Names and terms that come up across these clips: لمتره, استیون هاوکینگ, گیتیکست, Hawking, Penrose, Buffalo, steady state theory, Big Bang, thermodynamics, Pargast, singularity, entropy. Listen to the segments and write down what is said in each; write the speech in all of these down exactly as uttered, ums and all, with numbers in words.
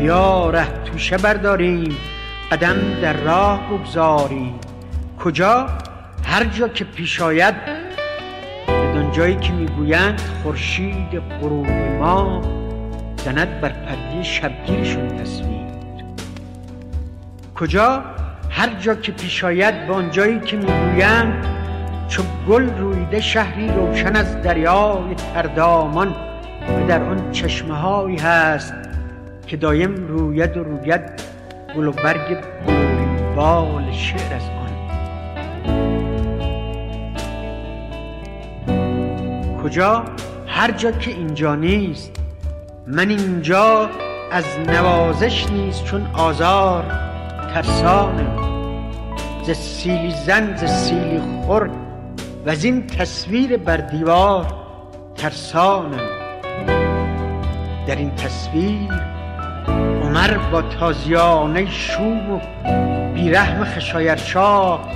بیا ره توشه برداریم، قدم در راه بگذاریم. کجا؟ هر جا که پیش آید، بدان جایی که میگویند خورشید غروب ما زند بر پرده شبگیرشون تصویر. کجا؟ هر جا که پیش آید، با آنجایی که میگویند چو گل رویده شهری روشن از دریای تردامان، و در آن چشمه هایی هست که دایم روید و روید گل و برگ بال شعر از آن. کجا؟ هر جا که اینجا نیست. من اینجا از نوازش نیست چون آزار ترسانم، ز سیلی زن ز سیلی خور و از این تصویر بر دیوار ترسانم. در این تصویر عمر با تازیانه شوم و بیرحم خشایرچاق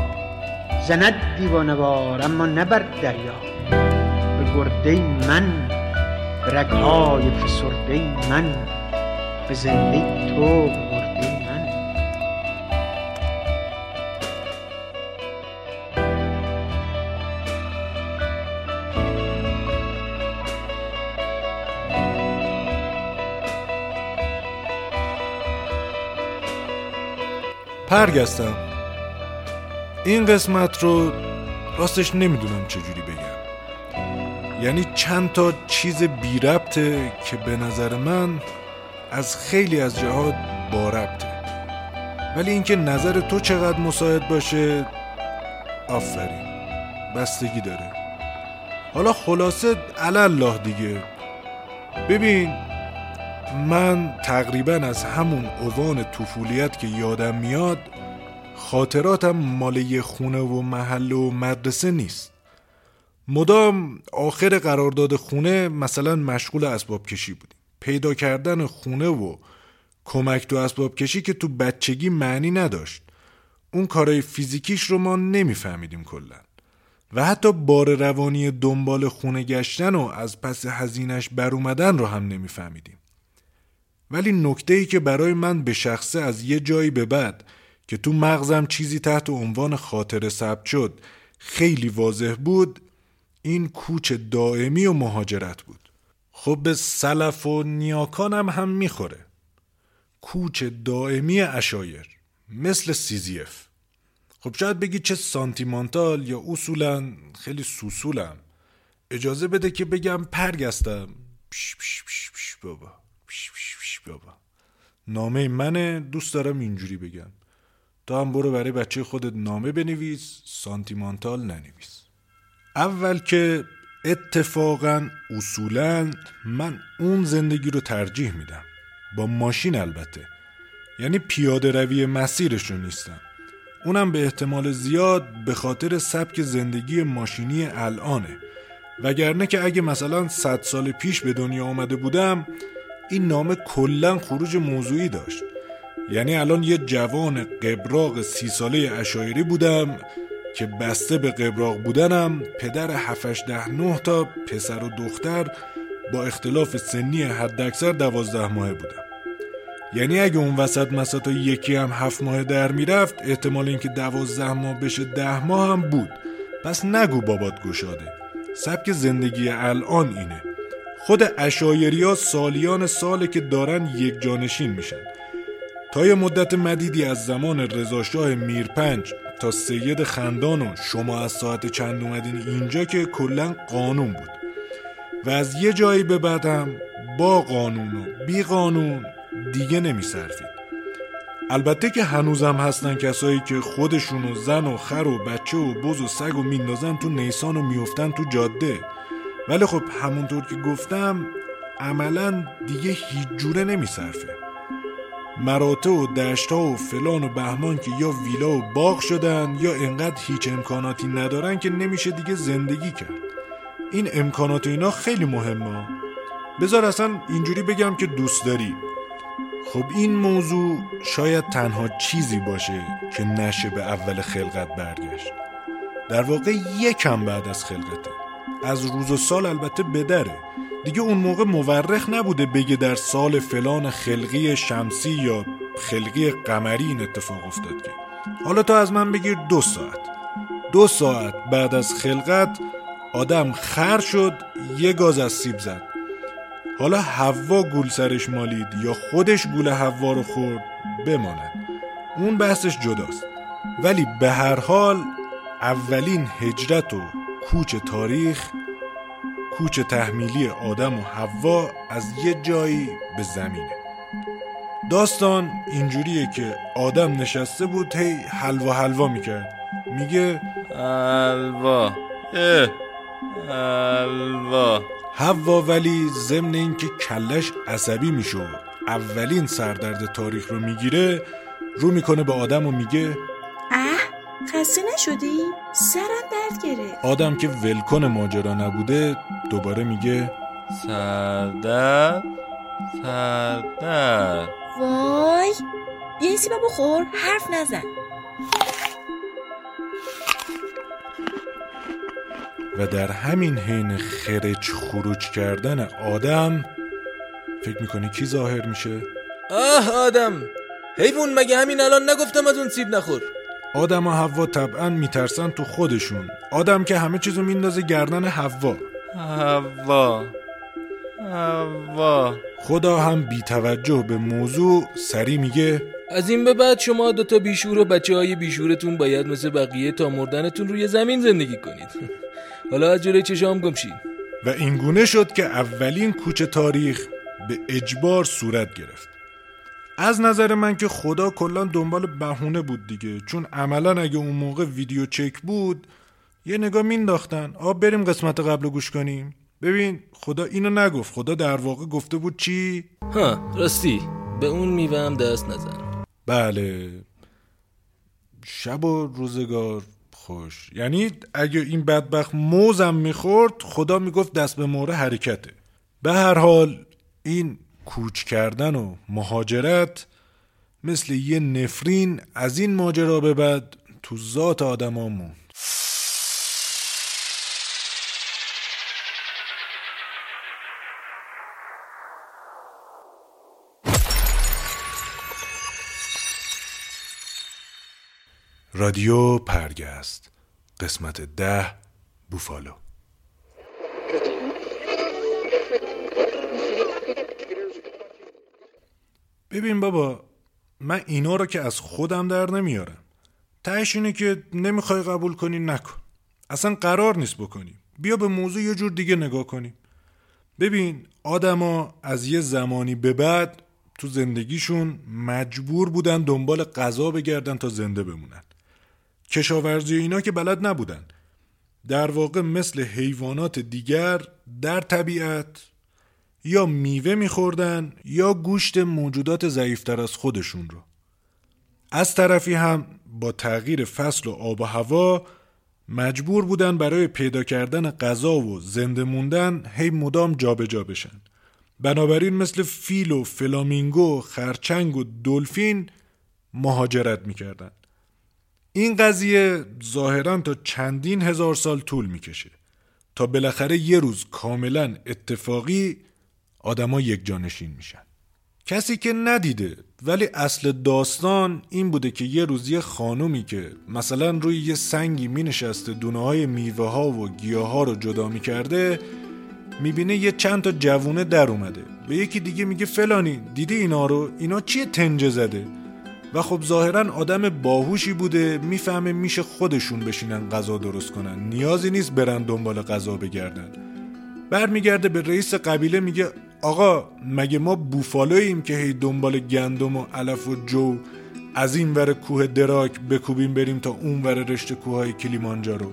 زند دیوانوار، اما نه بر دریا، به گرده من، به رگهای فسرده من، به زنده تو برده من. پرگستم. این قسمت رو راستش نمیدونم چجوری بگم، یعنی چند تا چیز بی ربطه که به نظر من از خیلی از جهات با ربطه، ولی اینکه نظر تو چقدر مساعد باشه، آفرین، بستگی داره. حالا خلاصه علالله دیگه. ببین، من تقریبا از همون اوان طفولیت که یادم میاد خاطراتم مالی خونه و محله و مدرسه نیست. مدام آخر قرارداد خونه مثلا مشغول اسباب کشی بودیم. پیدا کردن خونه و کمک تو اسباب کشی که تو بچگی معنی نداشت، اون کارای فیزیکیش رو ما نمیفهمیدیم کلن، و حتی بار روانی دنبال خونه گشتن و از پس هزینش بر اومدن رو هم نمیفهمیدیم. ولی نکته‌ای که برای من به شخصه از یه جایی به بعد که تو مغزم چیزی تحت عنوان خاطره ثبت شد خیلی واضح بود، این کوچ دائمی و مهاجرت بود. خب به سلف و نیاکانم هم میخوره. کوچ دائمی عشایر مثل سیزیف. خب شاید بگی چه سانتیمانتال یا اصولا خیلی سوسولم. اجازه بده که بگم پرگستم. پش پش پش پش بابا پش پش پش بابا نامه منه، دوست دارم اینجوری بگم. تو هم برو برای بچه خودت نامه بنویس، سانتیمانتال ننویس. اول که اتفاقاً اصولاً من اون زندگی رو ترجیح میدم، با ماشین البته، یعنی پیاده روی مسیرش رو نیستم، اونم به احتمال زیاد به خاطر سبک زندگی ماشینی الانه، وگرنه که اگه مثلا صد سال پیش به دنیا آمده بودم این نامه کلاً خروج موضوعی داشت، یعنی الان یه جوان قبراق سی ساله عشایری بودم که بسته به قبراق بودنم پدر هفتش ده نه تا پسر و دختر با اختلاف سنی حد اکثر دوازده ماهه بودم. یعنی اگه اون وسط مسطا یکی هم هفت ماه در میرفت، احتمال اینکه دوازده ماه بشه ده ماه هم بود. پس نگو بابات گشاده. سبک زندگی الان اینه. خود عشایری ها سالیان ساله که دارن یک جانشین میشن. تا یه مدت مدیدی از زمان رضاشاه میرپنج تا سید خندان و شما از ساعت چند اومدین اینجا که کلن قانون بود، و از یه جایی به بعد هم با قانون و بی قانون دیگه نمی صرفید. البته که هنوزم هستن کسایی که خودشون و زن و خر و بچه و بز و سگ و میندازن تو نیسان و میفتن تو جاده، ولی خب همونطور که گفتم عملا دیگه هیچ جوره نمی صرفه. مراتع و دشت‌ها و فلان و بهمان که یا ویلا و باغ شدن یا انقدر هیچ امکاناتی ندارن که نمیشه دیگه زندگی کرد. این امکانات اینا خیلی مهمه. بذار اصلا اینجوری بگم که دوست داری. خب این موضوع شاید تنها چیزی باشه که نشه به اول خلقت برگشت. در واقع یکم بعد از خلقت، از روز و سال البته بدره، دیگه اون موقع مورخ نبوده بگه در سال فلان خلقی شمسی یا خلقی قمری این اتفاق افتاد که. حالا تا از من بگیر دو ساعت دو ساعت بعد از خلقت آدم خر شد، یه گاز از سیب زد. حالا حوا گول سرش مالید یا خودش گول حوا رو خورد بماند، اون بحثش جداست. ولی به هر حال اولین هجرت و کوچ تاریخ، کوچ تحمیلی آدم و حوا از یه جایی به زمینه. داستان اینجوریه که آدم نشسته بود هی حلوا حلوا میکرد، میگه حلوا اه حلوا حوا، ولی ضمن این که کلش عصبی میشه، اولین سردرد تاریخ رو میگیره، رو میکنه به آدم و میگه خسته نشدی؟ سرم درد گرفت. آدم که ولکن ماجرا نبوده دوباره میگه سردرد سردرد. وای یه سیب بخور، حرف نزن. و در همین حین خرج خروج کردن آدم، فکر میکنی کی ظاهر میشه؟ آه آدم حیوان، مگه همین الان نگفتم از اون سیب نخور؟ آدم و حوا طبعا میترسن تو خودشون. آدم که همه چیزو میندازه گردن حوا. حوا حوا خدا هم بی توجه به موضوع سری میگه از این به بعد شما دو تا بیشور و بچه‌های بیشورتون باید مثل بقیه تا مردنتون روی زمین زندگی کنید. حالا از جلوی چشام گم شید. و اینگونه شد که اولین کوچه تاریخ به اجبار صورت گرفت. از نظر من که خدا کلا دنبال بهونه بود دیگه، چون عملا اگه اون موقع ویدیو چک بود یه نگاه مینداختن. آ بریم قسمت قبلو گوش کنیم. ببین خدا اینو نگفت، خدا در واقع گفته بود چی؟ ها راستی به اون میوه هم دست نزن. بله، شب و روزگار خوش. یعنی اگه این بدبخت موزم میخورد خدا میگفت دست به مهره حرکته. به هر حال این کوچ کردن و مهاجرت مثل یه نفرین از این ماجرا به بعد تو ذات آدما موند. رادیو پرگست، قسمت ده، بوفالو. ببین بابا، من اینا رو که از خودم در نمیارم. تهش اینه که نمیخوای قبول کنی نکن، اصلا قرار نیست بکنیم. بیا به موضوع یه جور دیگه نگاه کنیم. ببین آدما از یه زمانی به بعد تو زندگیشون مجبور بودن دنبال غذا بگردن تا زنده بمونن. کشاورزی اینا که بلد نبودن، در واقع مثل حیوانات دیگر در طبیعت یا میوه میخوردن یا گوشت موجودات ضعیفتر از خودشون رو. از طرفی هم با تغییر فصل و آب و هوا مجبور بودن برای پیدا کردن غذا و زنده موندن هی مدام جا به جا بشن. بنابراین مثل فیل و فلامینگو، خرچنگ و دلفین مهاجرت میکردن. این قضیه ظاهرا تا چندین هزار سال طول میکشه تا بالاخره یه روز کاملا اتفاقی آدما یک جانشین میشن. کسی که ندیده، ولی اصل داستان این بوده که یه روز یه خانومی که مثلا روی یه سنگی مینشسته دونه های میوه ها و گیاه ها رو جدا میکرده، میبینه یه چند تا جوونه در اومده. به یکی دیگه میگه فلانی دیدی اینا رو؟ اینا چیه تنجه زده؟ و خب ظاهرا آدم باهوشی بوده، میفهمه میشه خودشون بشینن غذا درست کنن، نیازی نیست برن دنبال غذا بگردن. برمیگرده به رئیس قبیله میگه آقا مگه ما بوفالوییم که هی دنبال گندم و علف و جو از این ور کوه دراک بکوبیم بریم تا اون ور رشته کوههای کلیمانجارو؟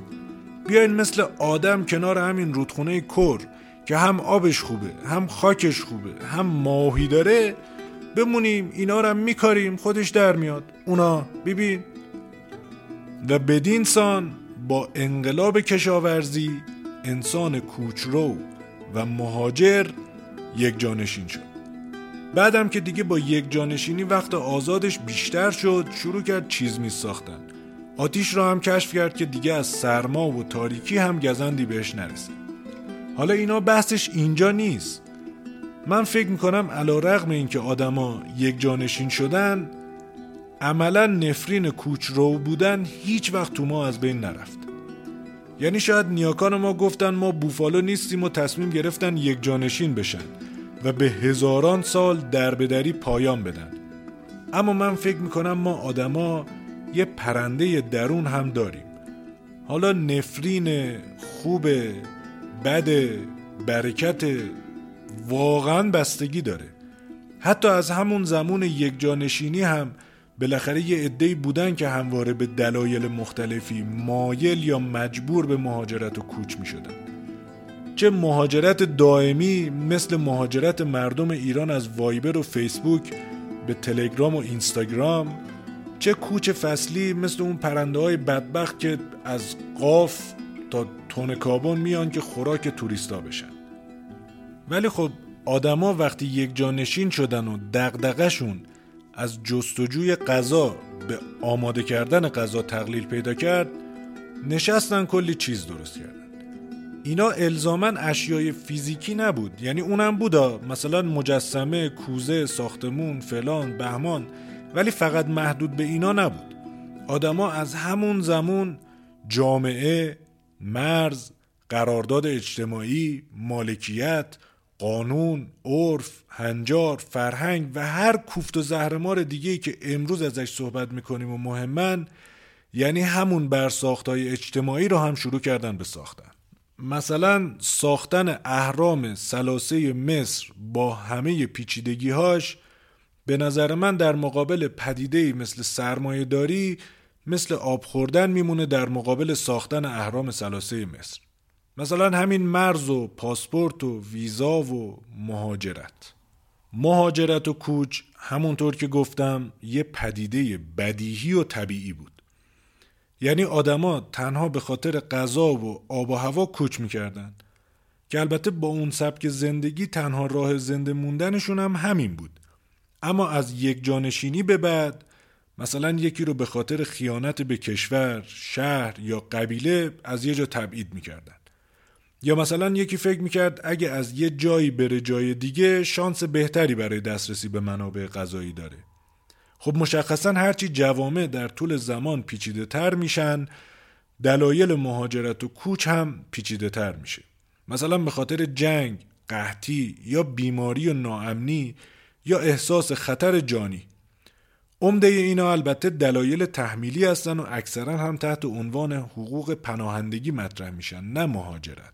بیاین مثل آدم کنار همین رودخونه کور که هم آبش خوبه هم خاکش خوبه هم ماهی داره بمونیم، اینا رو هم میکاریم خودش در میاد اونا ببین. و بدین سان با انقلاب کشاورزی انسان کوچرو و مهاجر یک جانشین شد. بعدم که دیگه با یک جانشینی وقت آزادش بیشتر شد، شروع کرد چیز می ساختن. آتیش را هم کشف کرد که دیگه از سرما و تاریکی هم گزندی بهش نرسه. حالا اینا بحثش اینجا نیست. من فکر میکنم علی رغم اینکه آدما یک جانشین شدن، عملا نفرین کوچرو بودن هیچ وقت تو ما از بین نرفت. یعنی شاید نیاکان ما گفتن ما بوفالو نیستیم و تصمیم گرفتن یک جانشین بشن و به هزاران سال دربدری پایان بدن. اما من فکر میکنم ما آدما یه پرنده درون هم داریم. حالا نفرین خوب، بد، برکت واقعا بستگی داره. حتی از همون زمان یک جانشینی هم بالاخره یه عده‌ای بودن که همواره به دلایل مختلفی مایل یا مجبور به مهاجرت و کوچ می شدن. چه مهاجرت دائمی مثل مهاجرت مردم ایران از وایبر و فیسبوک به تلگرام و اینستاگرام، چه کوچ فصلی مثل اون پرنده های بدبخت که از قاف تا تن کابون میان که خوراک توریستا بشن. ولی خب آدما وقتی یک جانشین شدن و دغدغه‌شون از جستجوی غذا به آماده کردن غذا تقلیل پیدا کرد، نشستن کلی چیز درست کردن. اینا الزاماً اشیای فیزیکی نبود، یعنی اونم بودا، مثلا مجسمه، کوزه، ساختمون، فلان، بهمان، ولی فقط محدود به اینا نبود. آدما از همون زمان جامعه، مرز، قرارداد اجتماعی، مالکیت، قانون، عرف، هنجار، فرهنگ و هر کوفت و زهرمار دیگه‌ای که امروز ازش صحبت می‌کنیم و مهمن، یعنی همون برساخت‌های اجتماعی رو هم شروع کردن به ساختن. مثلا ساختن اهرام ثلاثه مصر با همه پیچیدگی‌هاش به نظر من در مقابل پدیده‌ای مثل سرمایه‌داری مثل آب خوردن میمونه در مقابل ساختن اهرام ثلاثه مصر. مثلا همین مرز و پاسپورت و ویزا و مهاجرت. مهاجرت و کوچ همونطور که گفتم یه پدیده بدیهی و طبیعی بود. یعنی آدما تنها به خاطر غذا و آب و هوا کوچ میکردن که البته با اون سبک زندگی تنها راه زنده موندنشون هم همین بود. اما از یک جانشینی به بعد مثلا یکی رو به خاطر خیانت به کشور، شهر یا قبیله از یه جا تبعید میکردن. یا مثلا یکی فکر میکرد اگه از یه جایی بره جای دیگه شانس بهتری برای دسترسی به منابع غذایی داره. خب مشخصا هرچی جوامع در طول زمان پیچیده تر میشن، دلایل مهاجرت و کوچ هم پیچیده تر میشه. مثلا به خاطر جنگ، قحطی یا بیماری و ناامنی یا احساس خطر جانی. عمده اینا البته دلایل تحمیلی هستن و اکثرا هم تحت عنوان حقوق پناهندگی مطرح میشن، نه مهاجرت.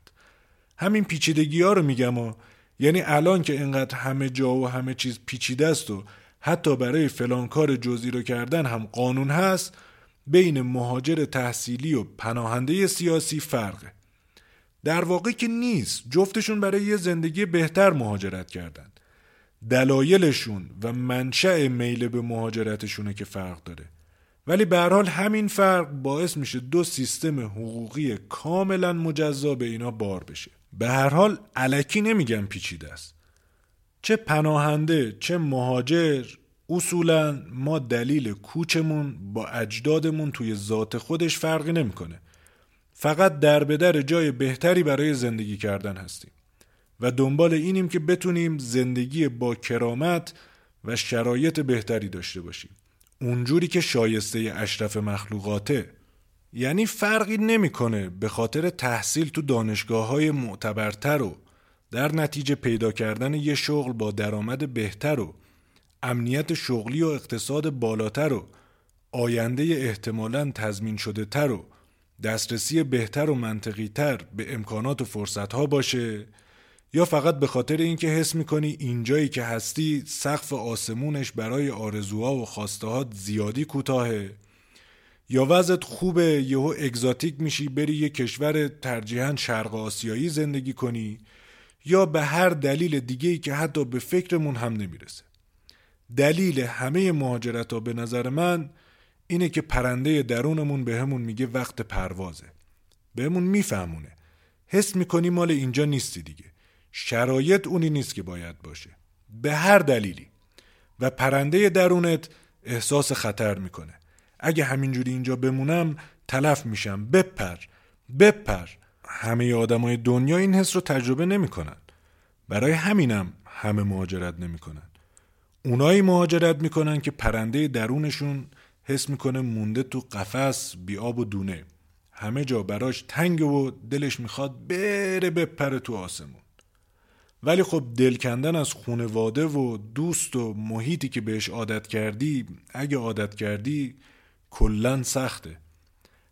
همین پیچیدگی ها رو میگم و یعنی الان که اینقدر همه جا و همه چیز پیچیده است و حتی برای فلان کار جزئی رو کردن هم قانون هست، بین مهاجر تحصیلی و پناهنده سیاسی فرقه. در واقع که نیست، جفتشون برای یه زندگی بهتر مهاجرت کردن. دلایلشون و منشأ میل به مهاجرتشونه که فرق داره. ولی به هر حال همین فرق باعث میشه دو سیستم حقوقی کاملا مجزا به اینا بار بشه. به هر حال الکی نمیگم پیچیده است. چه پناهنده چه مهاجر، اصولا ما دلیل کوچمون با اجدادمون توی ذات خودش فرقی نمیکنه. فقط در به در جای بهتری برای زندگی کردن هستیم و دنبال اینیم که بتونیم زندگی با کرامت و شرایط بهتری داشته باشیم، اونجوری که شایسته اشرف مخلوقاته. یعنی فرقی نمیکنه به خاطر تحصیل تو دانشگاه‌های معتبرتر و در نتیجه پیدا کردن یه شغل با درآمد بهتر و امنیت شغلی و اقتصاد بالاتر و آینده احتمالاً تضمین شده تر و دسترسی بهتر و منطقی تر به امکانات و فرصت‌ها باشه، یا فقط به خاطر اینکه حس می‌کنی اینجایی که هستی سقف آسمونش برای آرزوها و خواسته‌هات زیادی کوتاهه، یا وضعت خوبه یهو اگزاتیک میشی بری یه کشور ترجیحاً شرق آسیایی زندگی کنی، یا به هر دلیل دیگه‌ای که حتی به فکرمون هم نمیرسه. دلیل همه مهاجرت‌ها به نظر من اینه که پرنده درونمون بهمون میگه وقت پروازه. بهمون میفهمونه. حس می‌کنی مال اینجا نیستی دیگه. شرایط اونی نیست که باید باشه به هر دلیلی و پرنده درونت احساس خطر میکنه. اگه همینجوری اینجا بمونم تلف میشم، بپر بپر همه آدمای دنیا این حس رو تجربه نمی‌کنن. برای همینم همه مهاجرت نمی‌کنن. اونایی مهاجرت می‌کنن که پرنده درونشون حس می‌کنه مونده تو قفس بی آب و دونه. همه جا براش تنگه و دلش می‌خواد بره بپره تو آسمون. ولی خب دل کندن از خانواده و دوست و محیطی که بهش عادت کردی، اگه عادت کردی، کلاً سخته.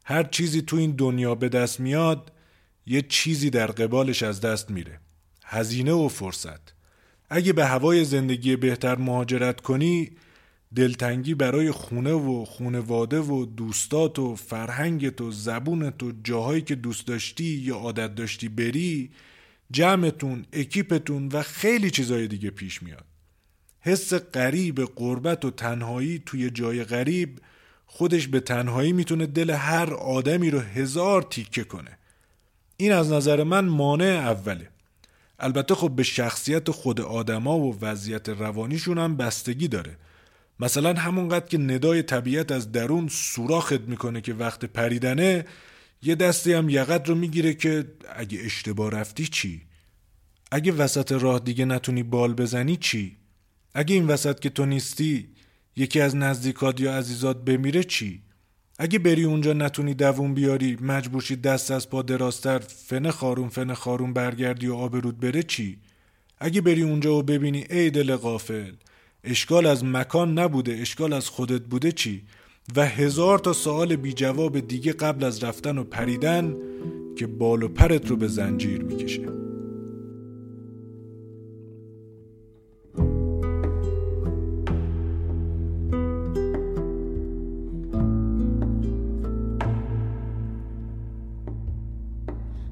هر چیزی تو این دنیا به دست میاد، یه چیزی در قبالش از دست میره. هزینه و فرصت. اگه به هوای زندگی بهتر مهاجرت کنی، دلتنگی برای خونه و خانواده و دوستات و فرهنگت و زبونت و جاهایی که دوست داشتی یا عادت داشتی بری، جمعتون، اکیپتون و خیلی چیزای دیگه پیش میاد. حس غریب، غربت و تنهایی توی جای غریب خودش به تنهایی میتونه دل هر آدمی رو هزار تیکه کنه. این از نظر من مانع اوله. البته خب به شخصیت خود آدما و وضعیت روانیشون هم بستگی داره. مثلا همونقدر که ندای طبیعت از درون سوراخت میکنه که وقت پریدنه، یه دستی هم یقت رو میگیره که اگه اشتباه رفتی چی؟ اگه وسط راه دیگه نتونی بال بزنی چی؟ اگه این وسط که تو نیستی یکی از نزدیکات یا عزیزات بمیره چی؟ اگه بری اونجا نتونی دووم بیاری، مجبور شی دست از پا دراستر فنه خارون فنه خارون برگردی و آبرود بره چی؟ اگه بری اونجا و ببینی ای دل غافل، اشکال از مکان نبوده، اشکال از خودت بوده چی؟ و هزار تا سوال بی جواب دیگه قبل از رفتن و پریدن که بال و پرت رو به زنجیر میکشه.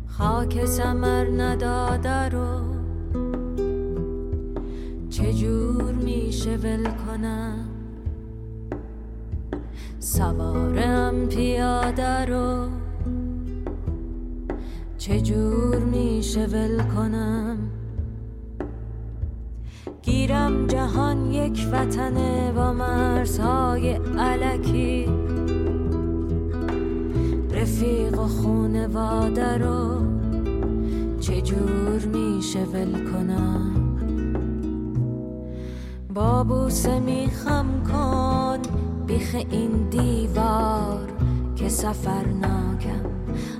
خاک ثمر نداده رو چجور میشه ول کنم، سوارم پیاده رو چجور میشه ول کنم، گیرم جهان یک وطنه با مرزهای الکی، رفیق و خونواده رو چجور میشه ول کنم، با بوسه میخم کن بیخ این دیوار که سفرناکم،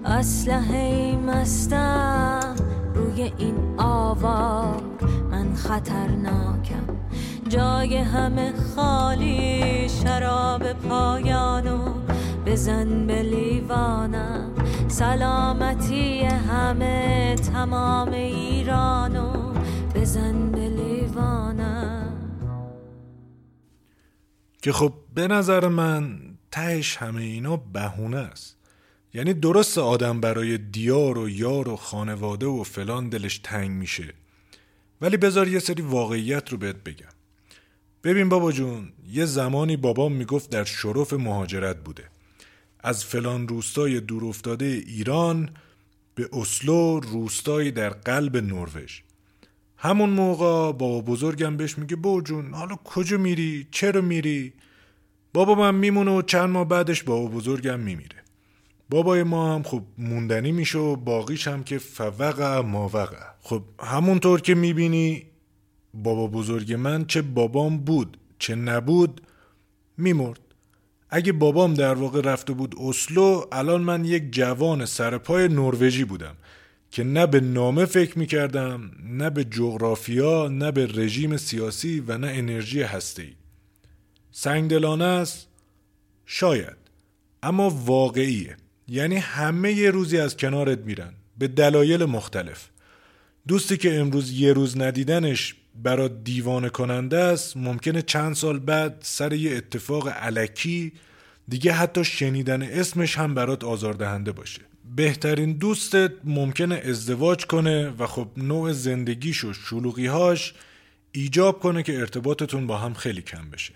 اسلحه‌ای مستم روی این آوار، من خطرناکم جای همه خالی، شراب پایانو بزن به لیوانم، سلامتی همه تمام ایرانو بزن به لیوانم. که خب به نظر من تهش همه اینا بهونه است. یعنی درست آدم برای دیار و یار و خانواده و فلان دلش تنگ میشه، ولی بذار یه سری واقعیت رو بهت بگم. ببین بابا جون، یه زمانی بابام میگفت در شرف مهاجرت بوده، از فلان روستای دورافتاده ایران به اسلو، روستایی در قلب نروژ. همون موقع بابا بزرگم بهش میگه بابا جون حالا کجا میری؟ چرا میری؟ بابا من میمونه و چند ماه بعدش بابا بزرگم میمیره. بابای ما هم خب موندنی میشه و باقیش هم که فوقع ماوقع. خب همونطور که میبینی بابا بزرگ من، چه بابام بود چه نبود، میمرد. اگه بابام در واقع رفته بود اسلو، الان من یک جوان سرپای نروژی بودم که نه به نامه فکر میکردم، نه به جغرافیا، نه به رژیم سیاسی و نه انرژی هسته‌ای. سنگدلانه است؟ شاید، اما واقعیه. یعنی همه یه روزی از کنارت میرن به دلایل مختلف. دوستی که امروز یه روز ندیدنش برات دیوانه کننده است، ممکنه چند سال بعد سر یه اتفاق الکی دیگه حتی شنیدن اسمش هم برات آزاردهنده باشه. بهترین دوستت ممکنه ازدواج کنه و خب نوع زندگیش و شلوغی‌هاش ایجاب کنه که ارتباطتون با هم خیلی کم بشه.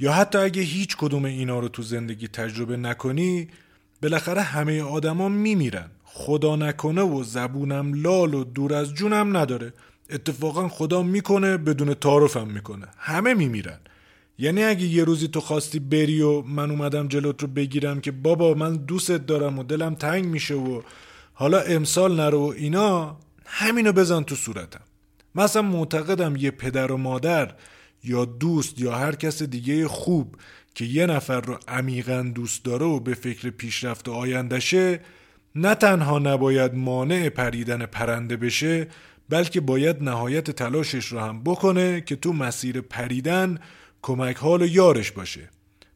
یا حتی اگه هیچ کدوم اینا رو تو زندگی تجربه نکنی، بالاخره همه آدما میمیرن. خدا نکنه و زبونم لال و دور از جونم نداره، اتفاقا خدا میکنه بدون تعارفم میکنه، همه میمیرن. یعنی اگه یه روزی تو خواستی بری و من اومدم جلوت رو بگیرم که بابا من دوست دارم و دلم تنگ میشه و حالا امسال نرو اینا، همینو بزن تو صورتم. مثلا معتقدم یه پدر و مادر یا دوست یا هر کس دیگه خوب که یه نفر رو عمیقاً دوست داره و به فکر پیشرفت آیندشه، نه تنها نباید مانع پریدن پرنده بشه، بلکه باید نهایت تلاشش رو هم بکنه که تو مسیر پریدن کمک حال یارش باشه.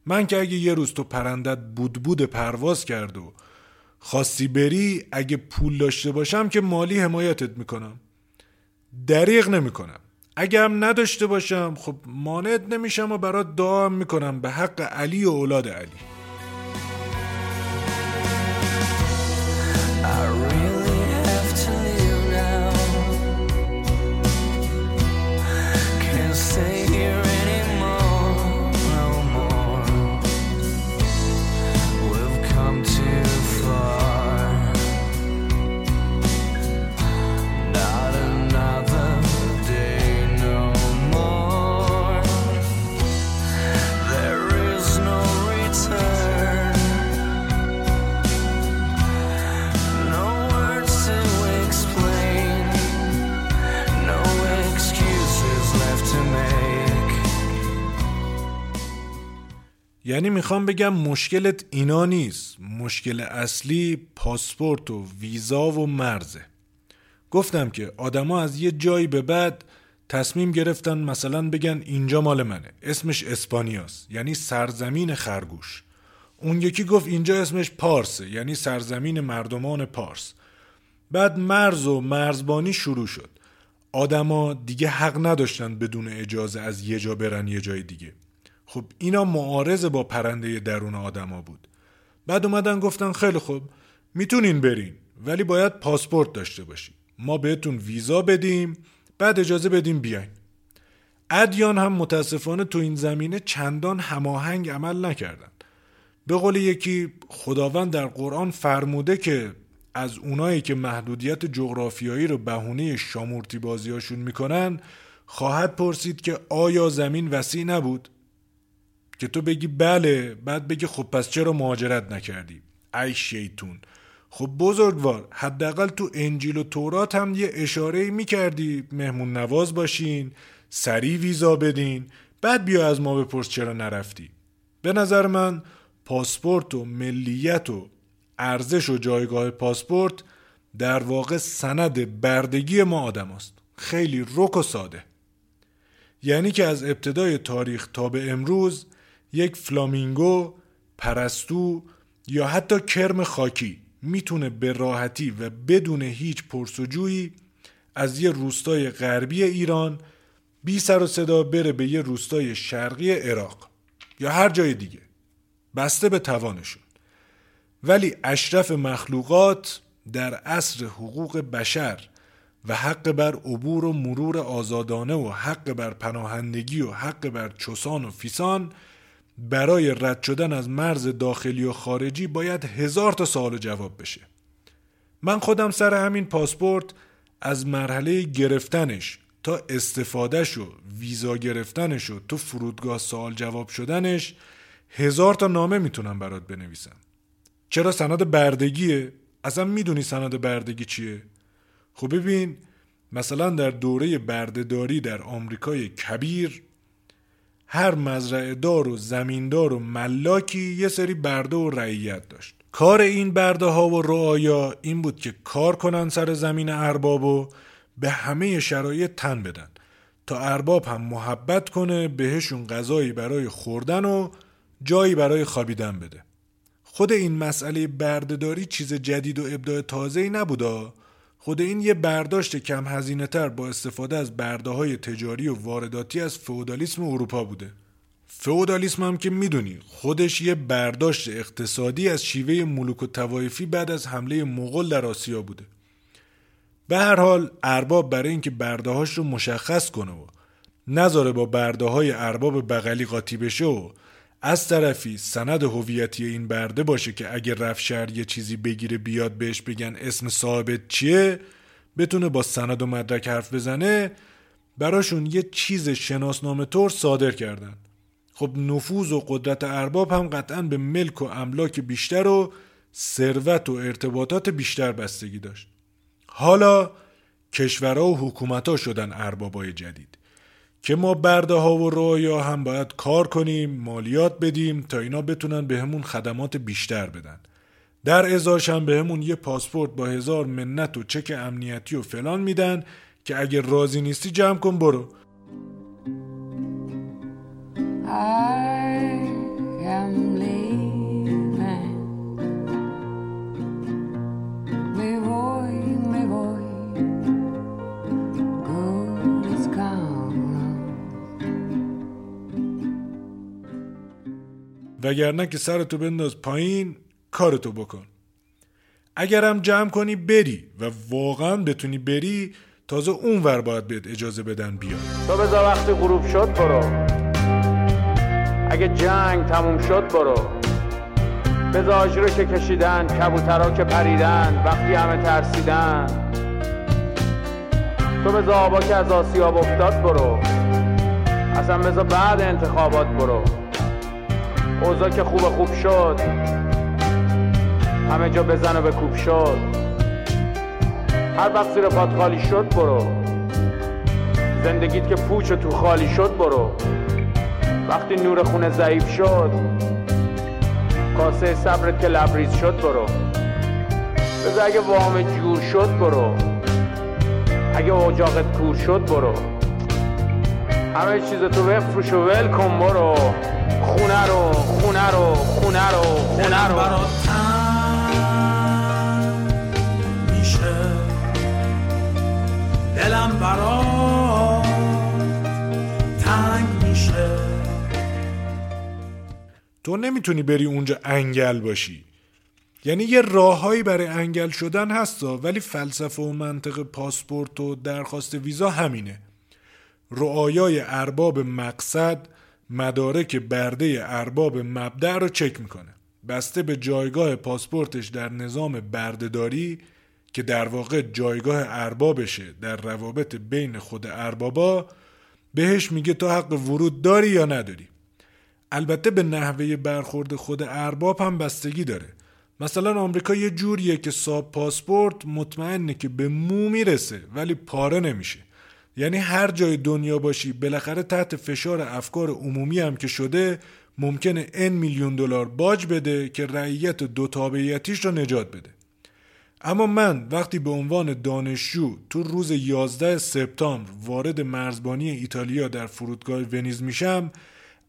من که اگه یه روز تو پرندت بود بود پرواز کرد و خواستی بری، اگه پول داشته باشم که مالی حمایتت میکنم، دریغ نمیکنم. اگه هم نداشته باشم خب مانعت نمیشم و برات دعا هم میکنم به حق علی و اولاد علی. یعنی میخوام بگم مشکلت اینا نیست، مشکل اصلی پاسپورت و ویزا و مرزه. گفتم که آدما از یه جایی به بعد تصمیم گرفتن مثلا بگن اینجا مال منه، اسمش اسپانیاست، یعنی سرزمین خرگوش. اون یکی گفت اینجا اسمش پارسه، یعنی سرزمین مردمان پارس. بعد مرز و مرزبانی شروع شد. آدما دیگه حق نداشتن بدون اجازه از یه جا برن یه جای دیگه. خب اینا معارضه با پرنده درون آدما بود. بعد اومدن گفتن خیلی خوب میتونین برین، ولی باید پاسپورت داشته باشین، ما بهتون ویزا بدیم، بعد اجازه بدیم بیاین. ادیان هم متاسفانه تو این زمینه چندان هماهنگ عمل نکردن. به قول یکی، خداوند در قرآن فرموده که از اونایی که محدودیت جغرافیایی رو بهونه شامورتی بازیاشون میکنن خواهد پرسید که آیا زمین وسیع نبود؟ که تو بگی بله، بعد بگی خب پس چرا مهاجرت نکردی؟ ای شیطون، خب بزرگوار حداقل تو انجیل و تورات هم یه اشاره میکردی مهمون نواز باشین، سریع ویزا بدین، بعد بیا از ما بپرس چرا نرفتی. به نظر من پاسپورت و ملیت و ارزش و جایگاه پاسپورت در واقع سند بردگی ما آدم است. خیلی رک و ساده. یعنی که از ابتدای تاریخ تا به امروز یک فلامینگو، پرستو یا حتی کرم خاکی میتونه به راحتی و بدون هیچ پرسجویی از یه روستای غربی ایران بی سر و صدا بره به یه روستای شرقی عراق یا هر جای دیگه، بسته به توانشون. ولی اشرف مخلوقات در عصر حقوق بشر و حق بر عبور و مرور آزادانه و حق بر پناهندگی و حق بر چوسان و فیسان، برای رد شدن از مرز داخلی و خارجی باید هزار تا سوال جواب بشه. من خودم سر همین پاسپورت از مرحله گرفتنش تا استفادهش و ویزا گرفتنش و تو فرودگاه سوال جواب شدنش هزار تا نامه میتونم برات بنویسم. چرا سند بردگیه؟ اصلا میدونی سند بردگی چیه؟ خب ببین، مثلا در دوره بردهداری در آمریکای کبیر هر مزرعه دار و زمیندار و ملاکی یه سری برده و رعیت داشت. کار این برده ها و رعایا این بود که کار کنن سر زمین ارباب و به همه شرایط تن بدن تا ارباب هم محبت کنه، بهشون غذایی برای خوردن و جایی برای خوابیدن بده. خود این مسئله بردهداری چیز جدید و ابداع تازه‌ای نبودا. خود این یه برداشت کم هزینه تر با استفاده از برده های تجاری و وارداتی از فئودالیسم اروپا بوده. فئودالیسم هم که میدونی خودش یه برداشت اقتصادی از شیوه ملوک و توایفی بعد از حمله مغول در آسیا بوده. به هر حال ارباب برای اینکه برده هاش رو مشخص کنه و نذاره با برده های ارباب بغلی قاطی بشه و از طرفی سند هویتی این برده باشه که اگه رفت شهر یه چیزی بگیره بیاد بهش بگن اسم صاحبت چیه، بتونه با سند و مدرک حرف بزنه، براشون یه چیز شناسنامه طور صادر کردن. خب نفوذ و قدرت ارباب هم قطعاً به ملک و املاک بیشتر و ثروت و ارتباطات بیشتر بستگی داشت. حالا کشورها و حکومتها شدن اربابای جدید که ما برده ها و رویا هم باید کار کنیم، مالیات بدیم تا اینا بتونن به همون خدمات بیشتر بدن. در ازاش هم به همون یه پاسپورت با هزار منت و چک امنیتی و فلان میدن که اگه راضی نیستی جمع کن برو. I am leaving. Me voy, me voy. Good is gone. وگرنه که سرتو بنداز پایین، کارتو بکن. اگرم جمع کنی بری و واقعا بتونی بری، تازه اونور باید بهت اجازه بدن بیای. تو بذار وقتی غروب شد برو. اگه جنگ تموم شد برو. بذاش رو که کشیدن، کبوترها که پریدن، وقتی همه ترسیدن. تو بذار آبا که از آسیاب افتاد برو. اصلا بذار بعد انتخابات برو. اوضاع که خوب خوب شد، همه جا بزن و بکوب شد. هر وقت زیر پات خالی شد برو. زندگیت که پوچ و تو خالی شد برو. وقتی نور خونه ضعیف شد، کاسه صبرت که لبریز شد برو. بذار اگه وام جور شد برو. اگه اجاقت کور شد برو. همه چیزتو بفروش و ول کن برو. خونه رو خونه رو خونه رو خونه رو دلم برات تنگ میشه. تو نمیتونی بری اونجا انگل باشی. یعنی یه راههایی برای انگل شدن هستا، ولی فلسفه و منطق پاسپورت و درخواست ویزا همینه. رعایای ارباب مقصد مدارک برده ارباب مبدأ رو چک میکنه، بسته به جایگاه پاسپورتش در نظام بردهداری که در واقع جایگاه اربابشه در روابط بین خود اربابا، بهش میگه تو حق ورود داری یا نداری. البته به نحوه برخورد خود ارباب هم بستگی داره. مثلا آمریکا یه جوریه که صاحب پاسپورت مطمئنه که به مو میرسه ولی پاره نمیشه. یعنی هر جای دنیا باشی، بالاخره تحت فشار افکار عمومی هم که شده، ممکنه ان میلیون دلار باج بده که رعیت دو تابعیتیش رو نجات بده. اما من وقتی به عنوان دانشجو تو روز یازده سپتامبر وارد مرزبانی ایتالیا در فرودگاه ونیز میشم،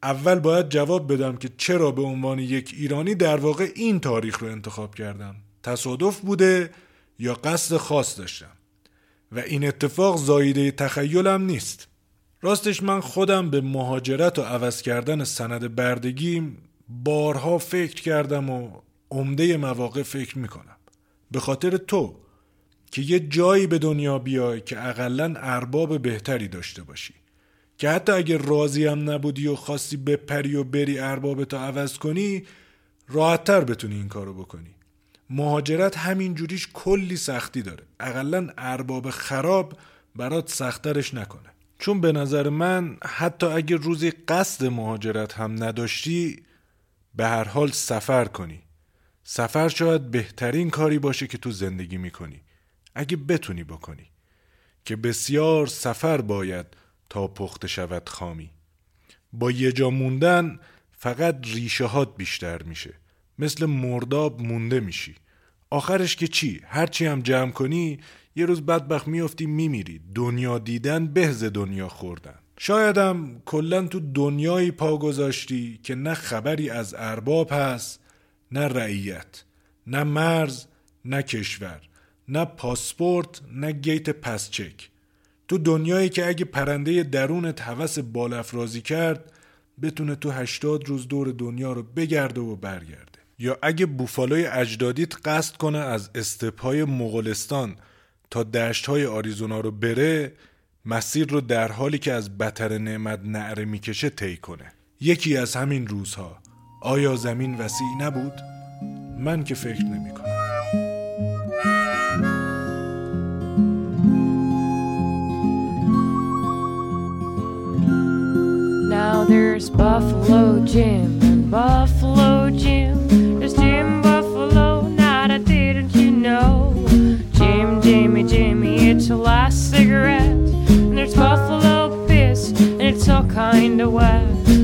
اول باید جواب بدم که چرا به عنوان یک ایرانی در واقع این تاریخ رو انتخاب کردم. تصادف بوده یا قصد خاص داشتم؟ و این اتفاق زاییده تخیلم نیست. راستش من خودم به مهاجرت و عوض کردن سند بردگیم بارها فکر کردم و عمده مواقع فکر میکنم. به خاطر تو که یه جایی به دنیا بیای که اقلن ارباب بهتری داشته باشی، که حتی اگر راضی هم نبودی و خواستی بپری و بری اربابتو عوض کنی، راحت‌تر بتونی این کارو بکنی. مهاجرت همین جوریش کلی سختی داره. اقلاً ارباب خراب برات سخت‌ترش نکنه. چون به نظر من حتی اگر روزی قصد مهاجرت هم نداشتی، به هر حال سفر کنی. سفر شاید بهترین کاری باشه که تو زندگی میکنی، اگه بتونی بکنی. که بسیار سفر باید تا پخت شود خامی. با یه جا موندن فقط ریشه هات بیشتر میشه، مثل مرداب مونده میشی. آخرش که چی؟ هرچی هم جمع کنی یه روز بدبخت میافتی میمیری. دنیا دیدن به ز دنیا خوردن. شایدم کلن تو دنیایی پا گذاشتی که نه خبری از ارباب هست، نه رعیت، نه مرز، نه کشور، نه پاسپورت، نه گیت پسچک. تو دنیایی که اگه پرنده درونت هوس بال افرازی کرد، بتونه تو هشتاد روز دور دنیا رو بگرده و برگرده. یا اگه بوفالوی اجدادیت قصد کنه از استپ‌های مغولستان تا دشت‌های آریزونا رو بره، مسیر رو در حالی که از بتر نعمت نعره میکشه طی کنه. یکی از همین روزها. آیا زمین وسیع نبود؟ من که فکر نمی‌کنم. Now there's Buffalo Jim and Buffalo Jim. There's Jim Buffalo now. a last cigarette, and there's buffalo piss, and it's all kind of wet.